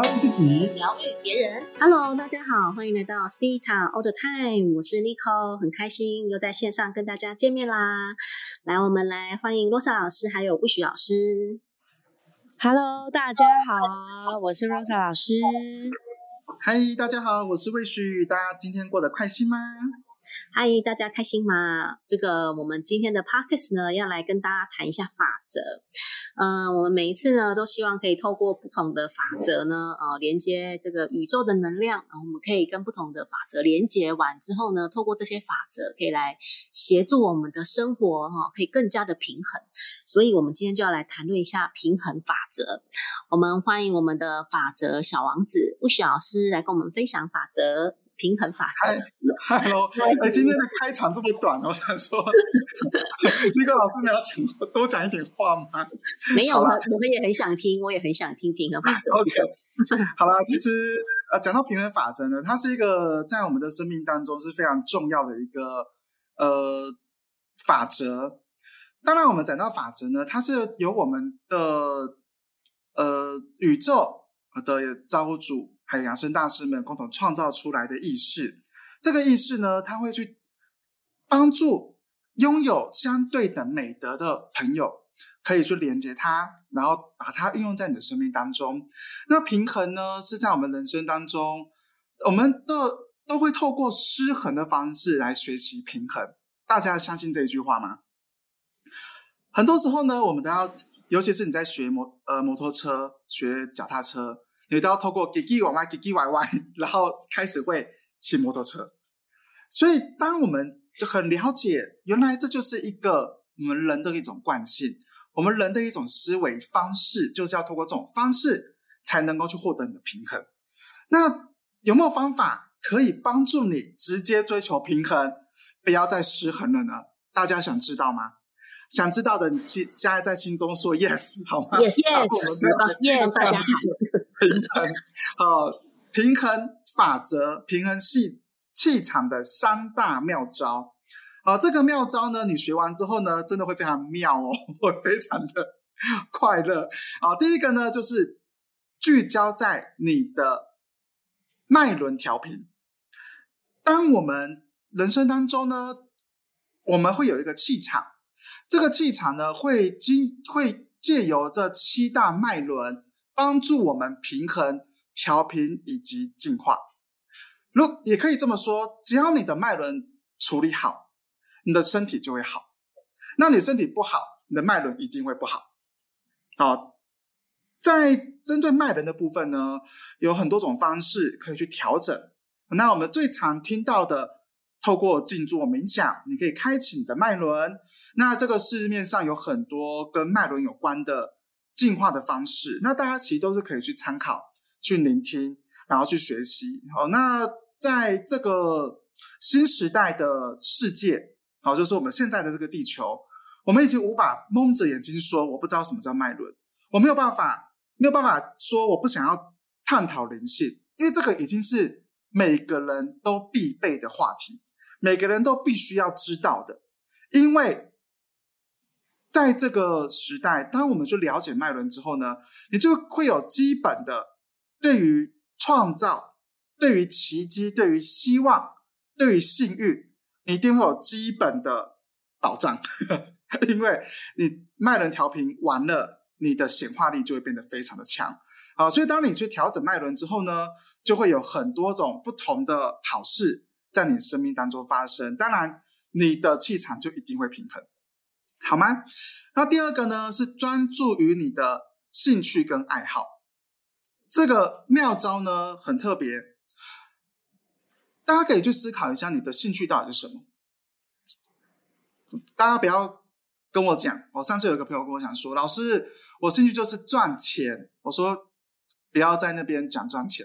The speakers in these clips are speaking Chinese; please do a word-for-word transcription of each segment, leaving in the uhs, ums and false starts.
聊自己，疗愈别人。Hello， 大家好，欢迎来到 Theta All The Time， 我是 Nicole， 很开心又在线上跟大家见面啦。来，我们来欢迎 Rosa 老师还有 Wishy 老师。Hello， 大家好，我是 Rosa 老师。嗨，大家好，我是 Wishy， 大家今天过得开心吗？嗨，大家开心吗？这个我们今天的 podcast 呢，要来跟大家谈一下法则。嗯、呃，我们每一次呢，都希望可以透过不同的法则呢，呃，连接这个宇宙的能量，然后我们可以跟不同的法则连接完之后呢，透过这些法则可以来协助我们的生活哈、哦，可以更加的平衡。所以我们今天就要来谈论一下平衡法则。我们欢迎我们的法则小王子Wishy老师来跟我们分享法则。平衡法则 Hello， 今天的开场这么短，我想说那个老师你要讲多讲一点话吗？没有，我们也很想听我也很想听平衡法则。 OK， 好啦，其实、呃、讲到平衡法则呢，它是一个在我们的生命当中是非常重要的一个呃法则。当然我们讲到法则呢，它是由我们的呃宇宙的造物主还有养生大师们共同创造出来的意识，这个意识呢，它会去帮助拥有相对的美德的朋友，可以去连接它，然后把它运用在你的生命当中。那平衡呢，是在我们人生当中，我们的都会透过失衡的方式来学习平衡。大家相信这一句话吗？很多时候呢，我们都要，尤其是你在学摩呃摩托车、学脚踏车。你都要透过叽叽歪歪叽叽歪歪然后开始会骑摩托车。所以当我们就很了解原来这就是一个我们人的一种惯性，我们人的一种思维方式，就是要透过这种方式才能够去获得你的平衡。那有没有方法可以帮助你直接追求平衡，不要再失衡了呢？大家想知道吗？想知道的你现在在心中说 yes 好吗？ yes yes 大家好，平衡呃，平衡法则，平衡系气场的三大妙招啊、呃，这个妙招呢，你学完之后呢，真的会非常妙哦，会非常的快乐啊、呃。第一个呢，就是聚焦在你的脉轮调频。当我们人生当中呢，我们会有一个气场，这个气场呢，会经会借由这七大脉轮。帮助我们平衡、调频以及进化。如也可以这么说，只要你的脉轮处理好，你的身体就会好。那你身体不好，你的脉轮一定会不好。好，在针对脉轮的部分呢，有很多种方式可以去调整。那我们最常听到的，透过静坐冥想，你可以开启你的脉轮。那这个市面上有很多跟脉轮有关的进化的方式，那大家其实都是可以去参考、去聆听，然后去学习。好，那在这个新时代的世界，好，就是我们现在的这个地球，我们已经无法蒙着眼睛说我不知道什么叫脉轮，我没有办法，没有办法说我不想要探讨灵性，因为这个已经是每个人都必备的话题，每个人都必须要知道的，因为。在这个时代，当我们去了解脉轮之后呢，你就会有基本的对于创造、对于奇迹、对于希望、对于幸运，你一定会有基本的保障因为你脉轮调频完了，你的显化力就会变得非常的强。好，所以当你去调整脉轮之后呢，就会有很多种不同的好事在你生命当中发生，当然你的气场就一定会平衡，好吗？那第二个呢，是专注于你的兴趣跟爱好。这个妙招呢很特别，大家可以去思考一下你的兴趣到底是什么。大家不要跟我讲，我上次有一个朋友跟我讲说，老师我兴趣就是赚钱，我说不要在那边讲赚钱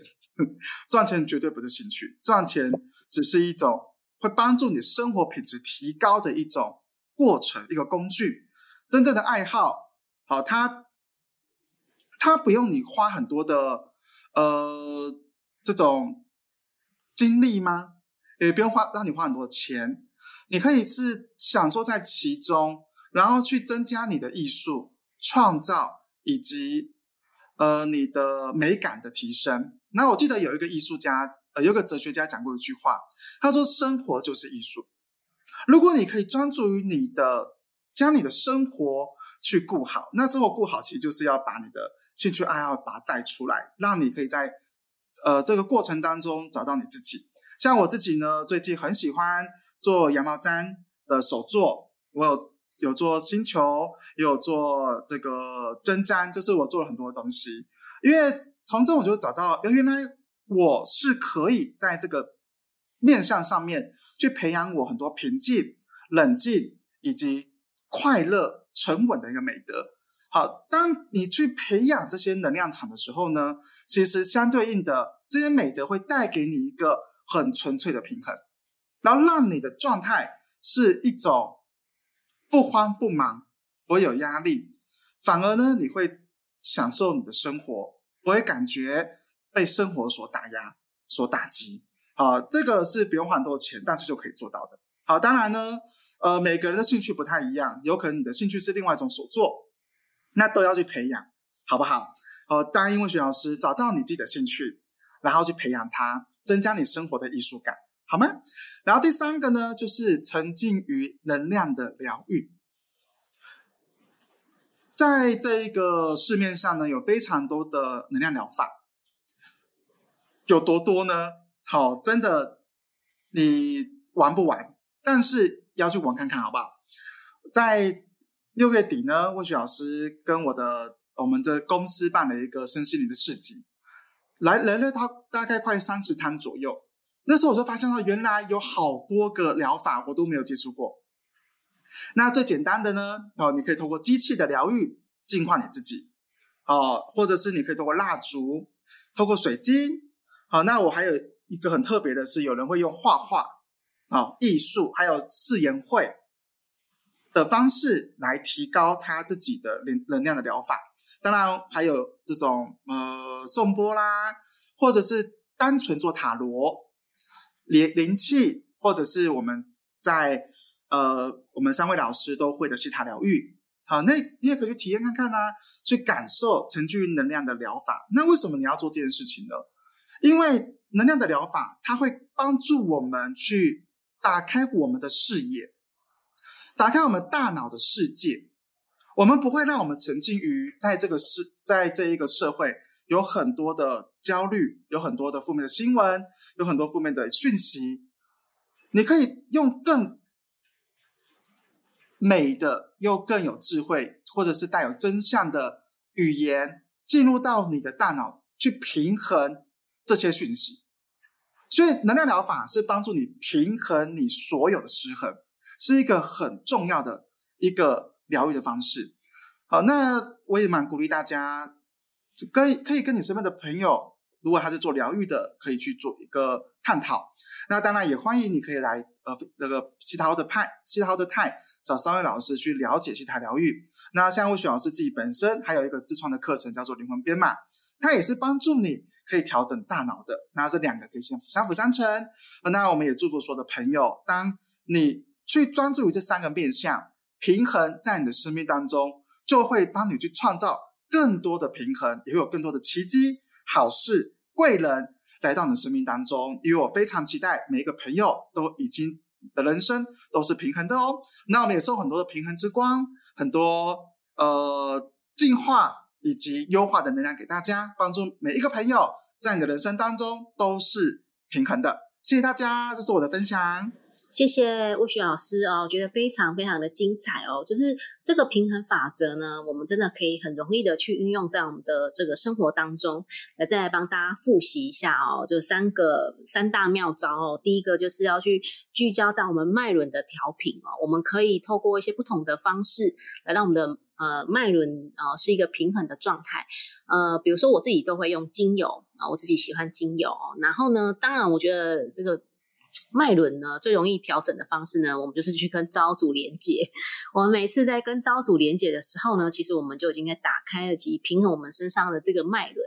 赚钱绝对不是兴趣，赚钱只是一种会帮助你生活品质提高的一种过程，一个工具。真正的爱好，好，它它不用你花很多的呃这种精力吗？也不用花让你花很多钱，你可以是享受在其中，然后去增加你的艺术创造以及呃你的美感的提升。那我记得有一个艺术家呃有一个哲学家讲过一句话，他说生活就是艺术。如果你可以专注于你的将你的生活去顾好，那生活顾好其实就是要把你的兴趣爱好把它带出来，让你可以在呃这个过程当中找到你自己。像我自己呢，最近很喜欢做羊毛毡的手作，我有有做星球，也有做这个针毡，就是我做了很多东西。因为从这我就找到原来我是可以在这个面向上面去培养我很多平静、冷静以及快乐、沉稳的一个美德。好，当你去培养这些能量场的时候呢，其实相对应的这些美德会带给你一个很纯粹的平衡，然后让你的状态是一种不慌不忙，不会有压力，反而呢你会享受你的生活，不会感觉被生活所打压所打击。好，这个是不用花很多钱，但是就可以做到的。好，当然呢呃，每个人的兴趣不太一样，有可能你的兴趣是另外一种手作，那都要去培养，好不好？呃，当英文学老师找到你自己的兴趣，然后去培养它，增加你生活的艺术感，好吗？然后第三个呢，就是沉浸于能量的疗愈。在这个市面上呢，有非常多的能量疗法，有多多呢？好，真的你玩不玩？但是要去玩看看，好不好？在六月底呢，Wishy老师跟我的我们这公司办了一个身心灵的市集，来来了他大概快三十摊左右。那时候我就发现到，原来有好多个疗法我都没有接触过。那最简单的呢，哦，你可以透过机器的疗愈净化你自己，哦，或者是你可以透过蜡烛，透过水晶，好，哦，那我还有一个很特别的是，有人会用画画，哦，艺术，还有誓言会的方式来提高他自己的能量的疗法。当然还有这种呃颂钵啦，或者是单纯做塔罗灵气，或者是我们在呃我们三位老师都会的西塔疗愈。好，那你也可以去体验看看啦，啊，去感受沉浸于能量的疗法。那为什么你要做这件事情呢？因为能量的疗法它会帮助我们去打开我们的视野，打开我们大脑的世界，我们不会让我们沉浸于在这个世，在这一个社会有很多的焦虑，有很多的负面的新闻，有很多负面的讯息。你可以用更美的，又更有智慧，或者是带有真相的语言进入到你的大脑，去平衡这些讯息。所以能量疗法是帮助你平衡你所有的失衡，是一个很重要的一个疗愈的方式。好，那我也蛮鼓励大家可以, 可以跟你身边的朋友，如果他是做疗愈的，可以去做一个探讨。那当然也欢迎你可以来呃那个Theta All The Time Theta All The Time找三位老师去了解西塔疗愈。那像Wishy老师自己本身还有一个自创的课程叫做灵魂编码，它也是帮助你可以调整大脑的。那这两个可以相辅相成。那我们也祝福所有的朋友，当你去专注于这三个面向平衡在你的生命当中，就会帮你去创造更多的平衡，也会有更多的奇迹、好事、贵人来到你的生命当中。因为我非常期待每一个朋友都已经的人生都是平衡的哦。那我们也受很多的平衡之光，很多呃净化以及优化的能量给大家，帮助每一个朋友在你的人生当中都是平衡的。谢谢大家，这是我的分享。谢谢Wishy老师哦，我觉得非常非常的精彩哦。就是这个平衡法则呢，我们真的可以很容易的去运用在我们的这个生活当中。来再来帮大家复习一下哦，这三个三大妙招哦。第一个就是要去聚焦在我们脉轮的调频哦，我们可以透过一些不同的方式来让我们的呃脉轮哦是一个平衡的状态。呃，比如说我自己都会用精油啊，哦，我自己喜欢精油哦。然后呢，当然我觉得这个脉轮呢最容易调整的方式呢，我们就是去跟招主连结。我们每次在跟招主连结的时候呢，其实我们就已经在打开了及平衡我们身上的这个脉轮。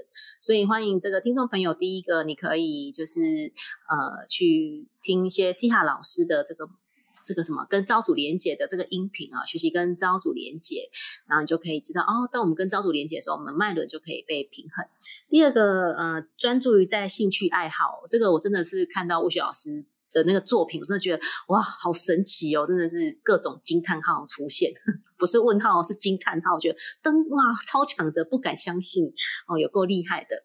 所以欢迎这个听众朋友，第一个你可以就是呃去听一些西塔老师的这个这个什么跟招组连结的这个音频啊，学习跟招组连结，然后你就可以知道哦，当我们跟招组连结的时候，我们脉轮就可以被平衡。第二个呃，专注于在兴趣爱好，这个我真的是看到Wishy老师的那个作品，我真的觉得哇，好神奇哦！真的是各种惊叹号出现，不是问号，是惊叹号。我觉得灯哇，超强的，不敢相信哦，有够厉害的。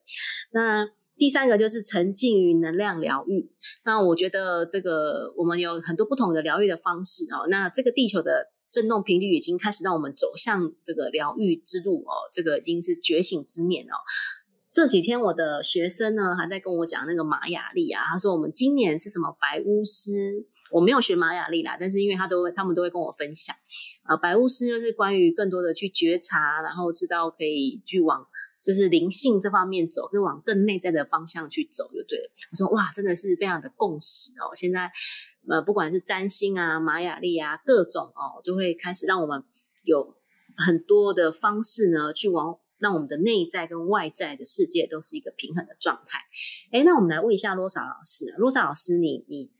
那第三个就是沉浸于能量疗愈。那我觉得这个我们有很多不同的疗愈的方式哦。那这个地球的振动频率已经开始让我们走向这个疗愈之路哦，这个已经是觉醒之年哦。这几天我的学生呢还在跟我讲那个玛雅历啊，他说我们今年是什么白巫师，我没有学玛雅历啦，但是因为他都会他们都会跟我分享，呃，白巫师就是关于更多的去觉察，然后知道可以去往就是灵性这方面走，就是往更内在的方向去走就对了。我说哇，真的是非常的共识哦，现在呃不管是占星啊、玛雅历啊各种哦，就会开始让我们有很多的方式呢去往。让我们的内在跟外在的世界都是一个平衡的状态。诶，那我们来问一下 Rosa 老师 Rosa 老师你你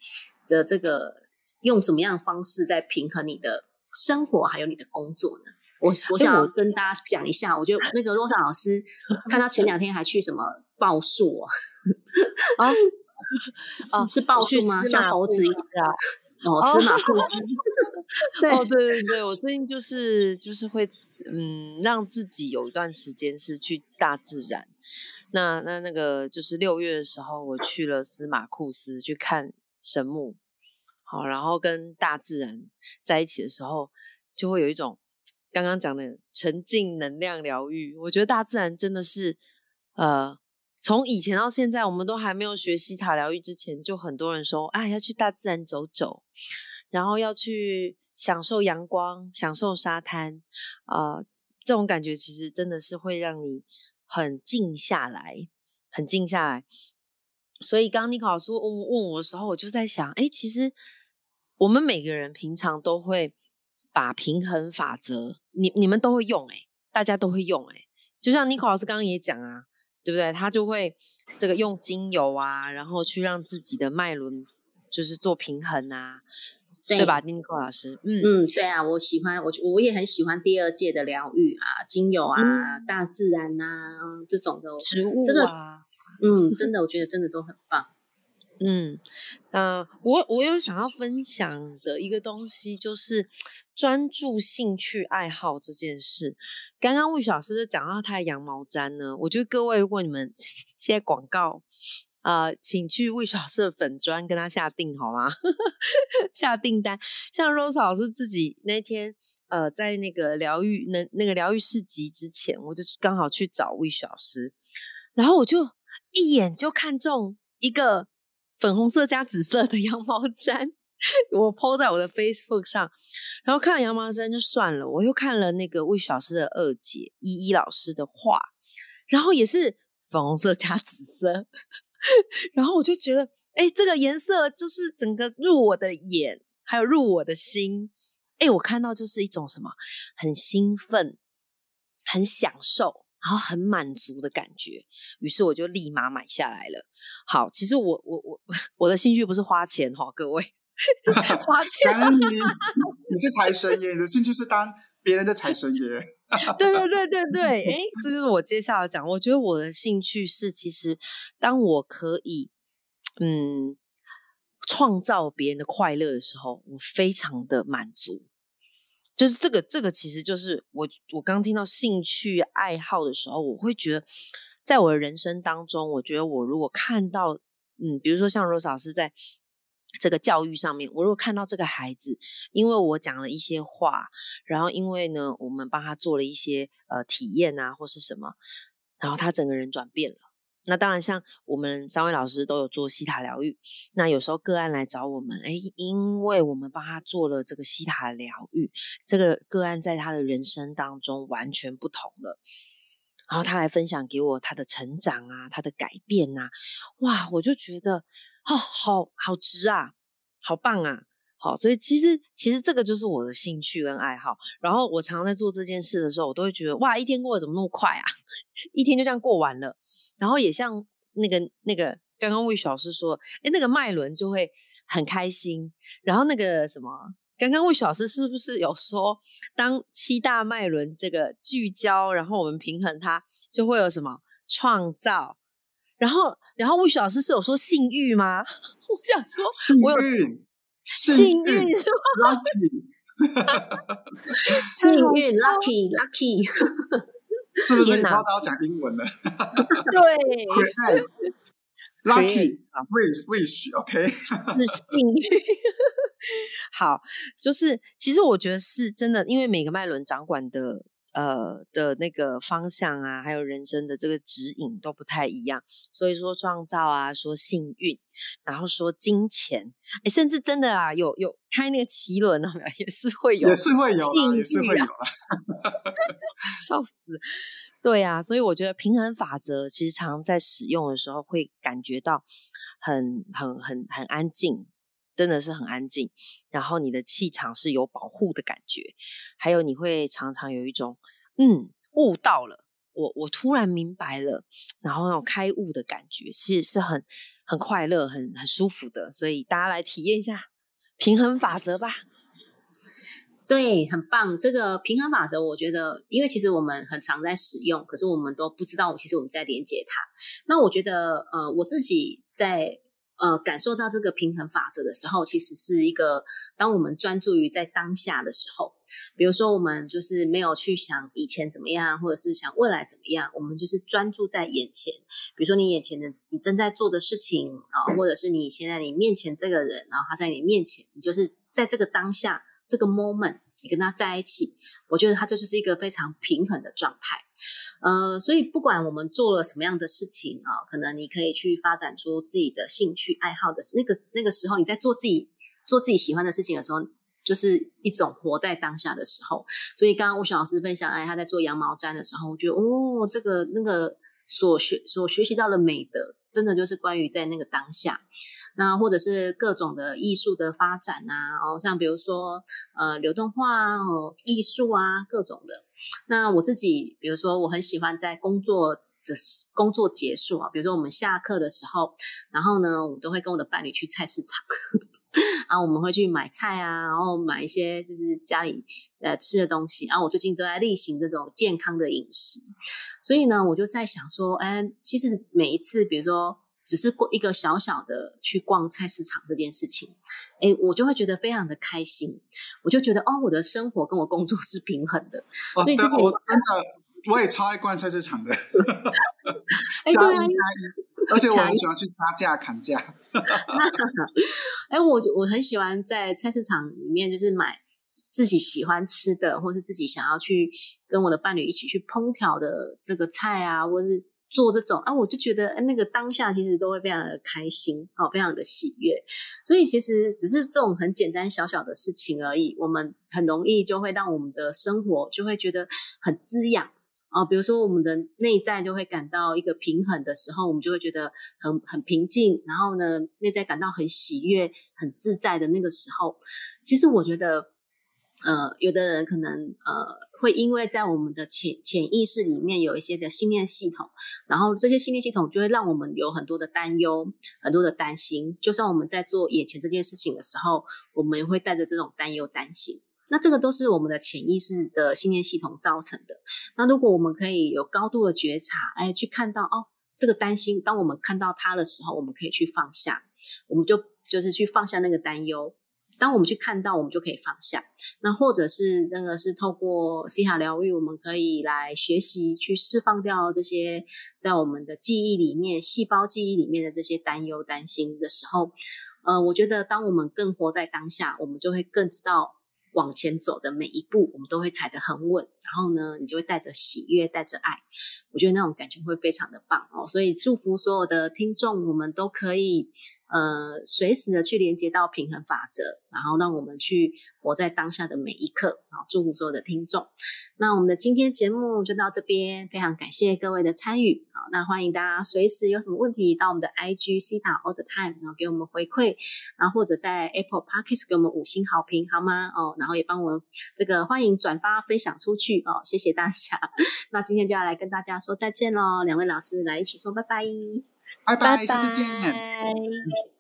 的这个用什么样的方式在平衡你的生活还有你的工作呢？我我想要跟大家讲一下，我觉得那个 Rosa 老师看他前两天还去什么报数哦，哦哦是报数吗？像猴子一样哦，司马库斯。对哦，对对对，我最近就是就是会嗯，让自己有一段时间是去大自然。那那那个就是六月的时候，我去了司马库斯去看神木，好，然后跟大自然在一起的时候，就会有一种刚刚讲的沉浸能量疗愈。我觉得大自然真的是呃。从以前到现在，我们都还没有学西塔疗愈之前，就很多人说啊，要去大自然走走，然后要去享受阳光、享受沙滩，呃，这种感觉其实真的是会让你很静下来，很静下来。所以刚刚Nicole老师问问我的时候，我就在想，哎，其实我们每个人平常都会把平衡法则，你你们都会用哎、欸，大家都会用哎、欸，就像Nicole老师刚刚也讲啊。对不对？他就会这个用精油啊，然后去让自己的脉轮就是做平衡啊， 对, 对吧Nicole老师？嗯嗯，对啊，我喜欢，我我也很喜欢第二届的疗愈啊，精油啊，嗯、大自然啊这种的植物啊，这个、嗯，真的我觉得真的都很棒。嗯，呃，我我有想要分享的一个东西就是专注兴趣爱好这件事。刚刚Wishy老师就讲到他的羊毛毡呢，我觉得各位如果你们接广告，呃，请去Wishy老师的粉专跟他下订好吗？下订单。像 Rosa 老师自己那天呃在那个疗愈那那个疗愈市集之前，我就刚好去找Wishy老师，然后我就一眼就看中一个粉红色加紫色的羊毛毡。我 po 在我的 Facebook 上，然后看了羊毛毡就算了，我又看了那个Wishy老师的二姐依依老师的画，然后也是粉红色加紫色，然后我就觉得哎、欸，这个颜色就是整个入我的眼还有入我的心，哎、欸，我看到就是一种什么很兴奋很享受然后很满足的感觉，于是我就立马买下来了。好，其实我我我我的兴趣不是花钱哦，各位花钱、啊、你, 你是财神爷，你的兴趣是当别人的财神爷。对对对对对，哎，这就是我接下来讲。我觉得我的兴趣是，其实当我可以嗯创造别人的快乐的时候，我非常的满足。就是这个这个，其实就是我我刚听到兴趣爱好的时候，我会觉得，在我的人生当中，我觉得我如果看到嗯，比如说像Rosa老师在这个教育上面，我如果看到这个孩子，因为我讲了一些话，然后因为呢，我们帮他做了一些呃体验啊，或是什么，然后他整个人转变了。那当然，像我们三位老师都有做西塔疗愈，那有时候个案来找我们，哎，因为我们帮他做了这个西塔疗愈，这个个案在他的人生当中完全不同了。然后他来分享给我他的成长啊，他的改变啊，哇，我就觉得。哦，好好值啊，好棒啊，好，所以其实其实这个就是我的兴趣跟爱好。然后我常常在做这件事的时候，我都会觉得哇，一天过得怎么那么快啊，一天就这样过完了。然后也像那个那个刚刚Wishy老师说，哎，那个脉轮就会很开心。然后那个什么，刚刚Wishy老师是不是有说，当七大脉轮这个聚焦，然后我们平衡它，就会有什么创造？然后，然后Wishy老师是有说性欲吗？我想说，我有性欲是吗？幸运 lucky lucky 是不是你刚才要讲英文了？对 lucky wish OK 是幸运好，就是其实我觉得是真的，因为每个脉轮掌管的呃的那个方向啊，还有人生的这个指引都不太一样，所以说创造啊，说幸运，然后说金钱，诶甚至真的啊，有有开那个奇轮啊，也是会有，也是会有啦，也是会有啦，笑死，对啊，所以我觉得平衡法则其实常在使用的时候会感觉到很很很很安静。真的是很安静，然后你的气场是有保护的感觉，还有你会常常有一种嗯悟到了，我我突然明白了，然后那种开悟的感觉是是很很快乐，很很舒服的，所以大家来体验一下平衡法则吧。对，很棒。这个平衡法则我觉得，因为其实我们很常在使用，可是我们都不知道其实我们在连接它。那我觉得呃我自己在呃，感受到这个平衡法则的时候，其实是一个当我们专注于在当下的时候，比如说我们就是没有去想以前怎么样，或者是想未来怎么样，我们就是专注在眼前。比如说你眼前的你正在做的事情啊、呃，或者是你现在你面前这个人，然后他在你面前，你就是在这个当下这个 moment， 你跟他在一起，我觉得他这就是一个非常平衡的状态。呃，所以不管我们做了什么样的事情啊、哦，可能你可以去发展出自己的兴趣爱好的那个那个时候，你在做自己做自己喜欢的事情的时候，就是一种活在当下的时候。所以刚刚Wishy老师分享，哎，他在做羊毛毡的时候，我觉得哦，这个那个所学所学习到的美德，真的就是关于在那个当下。那或者是各种的艺术的发展啊，哦，像比如说呃流动画啊、哦、艺术啊各种的。那我自己比如说我很喜欢在工作的工作结束啊，比如说我们下课的时候，然后呢我都会跟我的伴侣去菜市场啊，我们会去买菜啊，然后买一些就是家里呃吃的东西啊。我最近都在例行这种健康的饮食，所以呢我就在想说，哎，其实每一次比如说只是一个小小的去逛菜市场这件事情，诶，我就会觉得非常的开心，我就觉得哦，我的生活跟我工作是平衡的。哦，所以之前我真的我也超爱逛菜市场的，哎，对啊，而且我很喜欢去杀价砍价。哎，我我很喜欢在菜市场里面就是买自己喜欢吃的，或是自己想要去跟我的伴侣一起去烹调的这个菜啊，或是做这种啊，我就觉得那个当下其实都会非常的开心哦，非常的喜悦。所以其实只是这种很简单小小的事情而已，我们很容易就会让我们的生活就会觉得很滋养哦。比如说我们的内在就会感到一个平衡的时候，我们就会觉得很很平静，然后呢内在感到很喜悦很自在的那个时候，其实我觉得呃，有的人可能呃会因为在我们的潜潜意识里面有一些的信念系统，然后这些信念系统就会让我们有很多的担忧，很多的担心。就算我们在做眼前这件事情的时候，我们也会带着这种担忧担心。那这个都是我们的潜意识的信念系统造成的。那如果我们可以有高度的觉察，哎，去看到哦，这个担心，当我们看到它的时候，我们可以去放下，我们就就是去放下那个担忧。当我们去看到，我们就可以放下。那或者是真的是透过西塔疗愈，我们可以来学习去释放掉这些在我们的记忆里面、细胞记忆里面的这些担忧、担心的时候，呃，我觉得当我们更活在当下，我们就会更知道往前走的每一步，我们都会踩得很稳。然后呢，你就会带着喜悦，带着爱，我觉得那种感觉会非常的棒哦。所以祝福所有的听众，我们都可以呃，随时的去连接到平衡法则，然后让我们去活在当下的每一刻啊！祝福所有的听众。那我们的今天节目就到这边，非常感谢各位的参与啊！那欢迎大家随时有什么问题到我们的 I G Theta All The Time， 然后给我们回馈，然后或者在 Apple Podcast 给我们五星好评，好吗？哦，然后也帮我们这个欢迎转发分享出去哦，谢谢大家。那今天就要来跟大家说再见喽，两位老师来一起说拜拜。拜拜，下次见。